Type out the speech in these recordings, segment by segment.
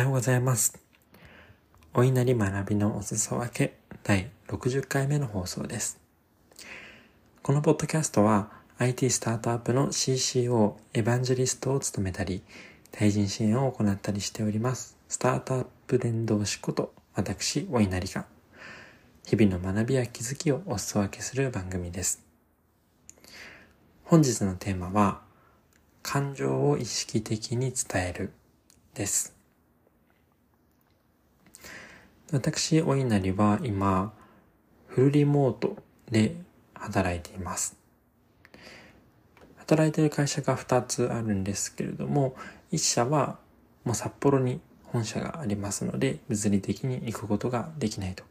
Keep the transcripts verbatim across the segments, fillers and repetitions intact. おはようございます。お稲荷学びのお裾分けだいろくじゅっかいめの放送です。このポッドキャストは アイティー スタートアップの シーシーオー エヴァンジェリストを務めたり、対人支援を行ったりしております。スタートアップ伝道師こと私お稲荷が日々の学びや気づきをお裾分けする番組です。本日のテーマは感情を意識的に伝えるです。私、お稲荷は今、フルリモートで働いています。働いている会社がふたつあるんですけれども、いっしゃはもう札幌に本社がありますので、物理的に行くことができないと。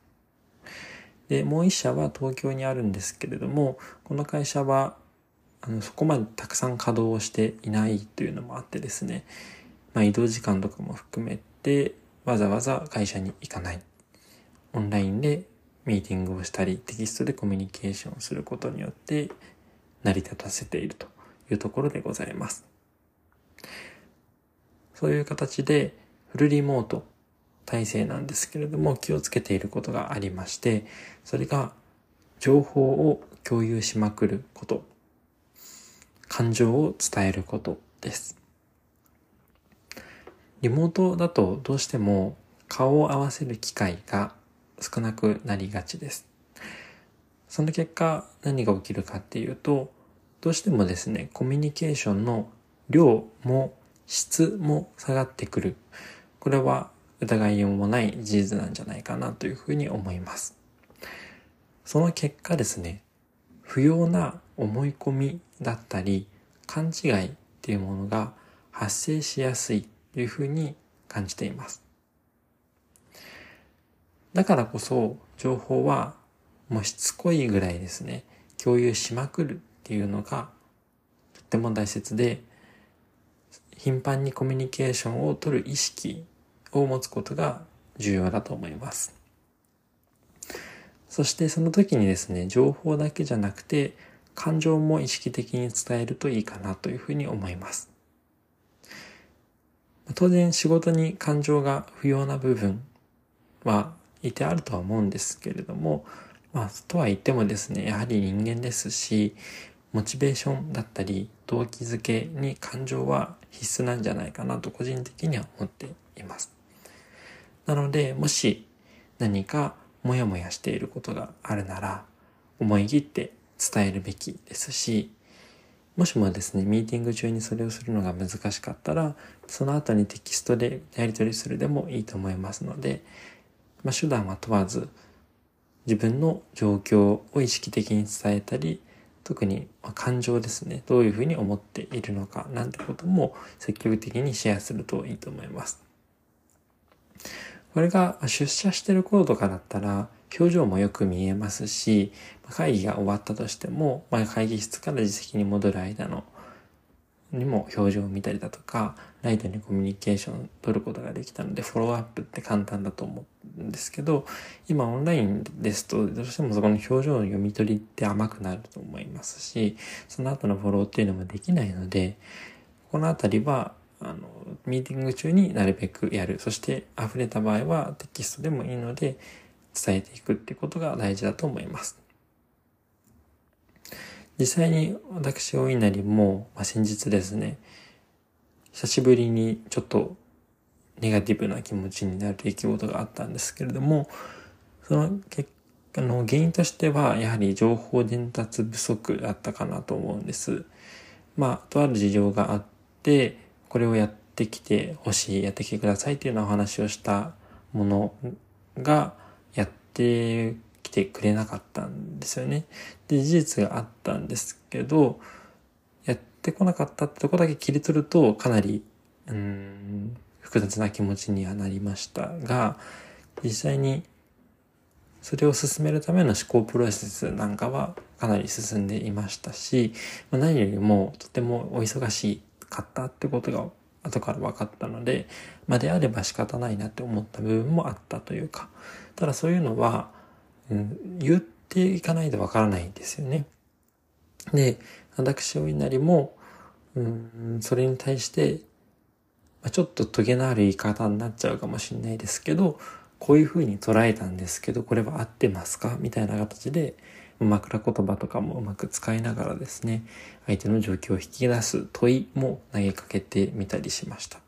で、もういっしゃは東京にあるんですけれども、この会社はあのそこまでたくさん稼働をしていないというのもあってですね、まあ、移動時間とかも含めて、わざわざ会社に行かない。オンラインでミーティングをしたり、テキストでコミュニケーションをすることによって成り立たせているというところでございます。そういう形でフルリモート体制なんですけれども、気をつけていることがありまして、それが情報を共有しまくること、感情を伝えることです。リモートだとどうしても顔を合わせる機会が少なくなりがちです。その結果何が起きるかっていうと、どうしてもですね、コミュニケーションの量も質も下がってくる。これは疑いようもない事実なんじゃないかなというふうに思います。その結果ですね、不要な思い込みだったり勘違いっていうものが発生しやすいというふうに感じています。だからこそ情報はもうしつこいぐらいですね、共有しまくるっていうのがとっても大切で、頻繁にコミュニケーションを取る意識を持つことが重要だと思います。そしてその時にですね、情報だけじゃなくて感情も意識的に伝えるといいかなというふうに思います。当然仕事に感情が不要な部分はいてあるとは思うんですけれども、まあ、とは言ってもですね、やはり人間ですし、モチベーションだったり動機づけに感情は必須なんじゃないかなと個人的には思っています。なので、もし何かモヤモヤしていることがあるなら思い切って伝えるべきですし、もしもですね、ミーティング中にそれをするのが難しかったら、その後にテキストでやり取りするでもいいと思いますので、まあ、手段は問わず、自分の状況を意識的に伝えたり、特に感情ですね、どういうふうに思っているのかなんてことも積極的にシェアするといいと思います。これが出社してる頃とかだったら、表情もよく見えますし、会議が終わったとしても、まあ、会議室から自席に戻る間のにも表情を見たりだとか、ライトにコミュニケーションを取ることができたので、フォローアップって簡単だと思うんですけど、今オンラインですと、どうしてもそこの表情の読み取りって甘くなると思いますし、その後のフォローっていうのもできないので、このあたりは、あの、ミーティング中になるべくやる。そして、溢れた場合はテキストでもいいので、伝えていくってことが大事だと思います。実際に私お稲荷も、まあ、先日ですね、久しぶりにちょっとネガティブな気持ちになる出来事があったんですけれども、その結果の原因としてはやはり情報伝達不足だったかなと思うんです。まあとある事情があってこれをやってきてほしい、やってきてくださいというようなお話をしたものがやってきてくれなかったんですよね。で、事実があったんですけど、やってこなかったってとこだけ切り取るとかなりうーん複雑な気持ちにはなりましたが、実際にそれを進めるための思考プロセスなんかはかなり進んでいましたし、何よりもとてもお忙しかったってことが後から分かったので、まあ、であれば仕方ないなって思った部分もあったというか、ただそういうのは、うん、言っていかないと分からないんですよね。で、私お稲荷も、うん、それに対してちょっとトゲのある言い方になっちゃうかもしれないですけど、こういうふうに捉えたんですけど、これは合ってますかみたいな形で、枕言葉とかもうまく使いながらですね、相手の状況を引き出す問いも投げかけてみたりしました。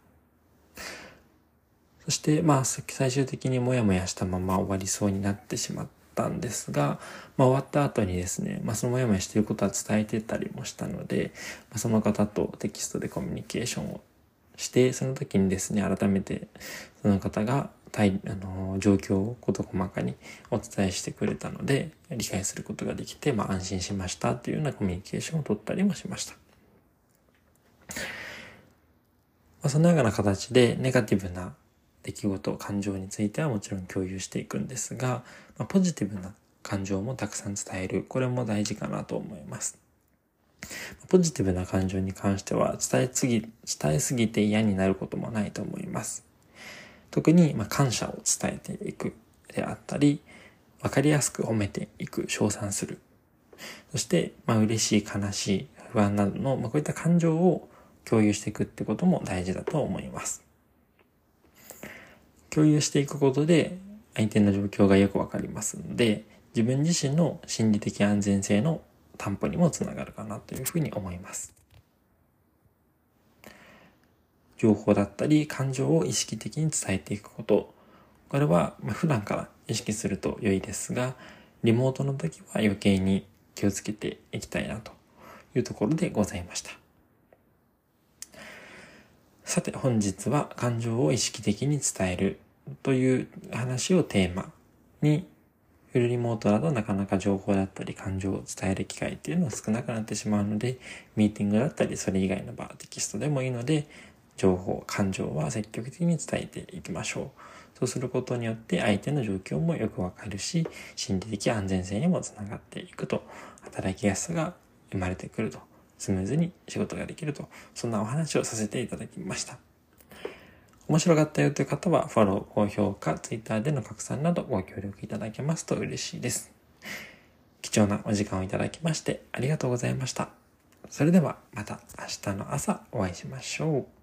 そして、まあ、最終的にモヤモヤしたまま終わりそうになってしまったんですが、まあ、終わった後にですね、まあ、そのモヤモヤしていることは伝えてたりもしたので、まあ、その方とテキストでコミュニケーションをして、その時にですね、改めてその方が対あの状況を事細かにお伝えしてくれたので、理解することができて、まあ、安心しましたというようなコミュニケーションを取ったりもしました。まあ、そのような形でネガティブな出来事、感情についてはもちろん共有していくんですが、まあ、ポジティブな感情もたくさん伝える、これも大事かなと思います。ポジティブな感情に関しては伝えすぎ、伝えすぎて嫌になることもないと思います。特にまあ感謝を伝えていくであったり、分かりやすく褒めていく、称賛する。そしてまあ嬉しい、悲しい、不安などの、まあ、こういった感情を共有していくってことも大事だと思います。共有していくことで相手の状況がよくわかりますので、自分自身の心理的安全性の担保にもつながるかなというふうに思います。情報だったり感情を意識的に伝えていくこと。これは普段から意識すると良いですが、リモートの時は余計に気をつけていきたいなというところでございました。さて本日は感情を意識的に伝えるという話をテーマに、フルリモートだとなかなか情報だったり感情を伝える機会っていうのは少なくなってしまうので、ミーティングだったりそれ以外の場、テキストでもいいので、情報、感情は積極的に伝えていきましょう。そうすることによって相手の状況もよくわかるし、心理的安全性にもつながっていくと、働きやすさが生まれてくると、スムーズに仕事ができると、そんなお話をさせていただきました。面白かったよという方はフォロー、高評価、Twitter での拡散などご協力いただけますと嬉しいです。貴重なお時間をいただきましてありがとうございました。それではまた明日の朝お会いしましょう。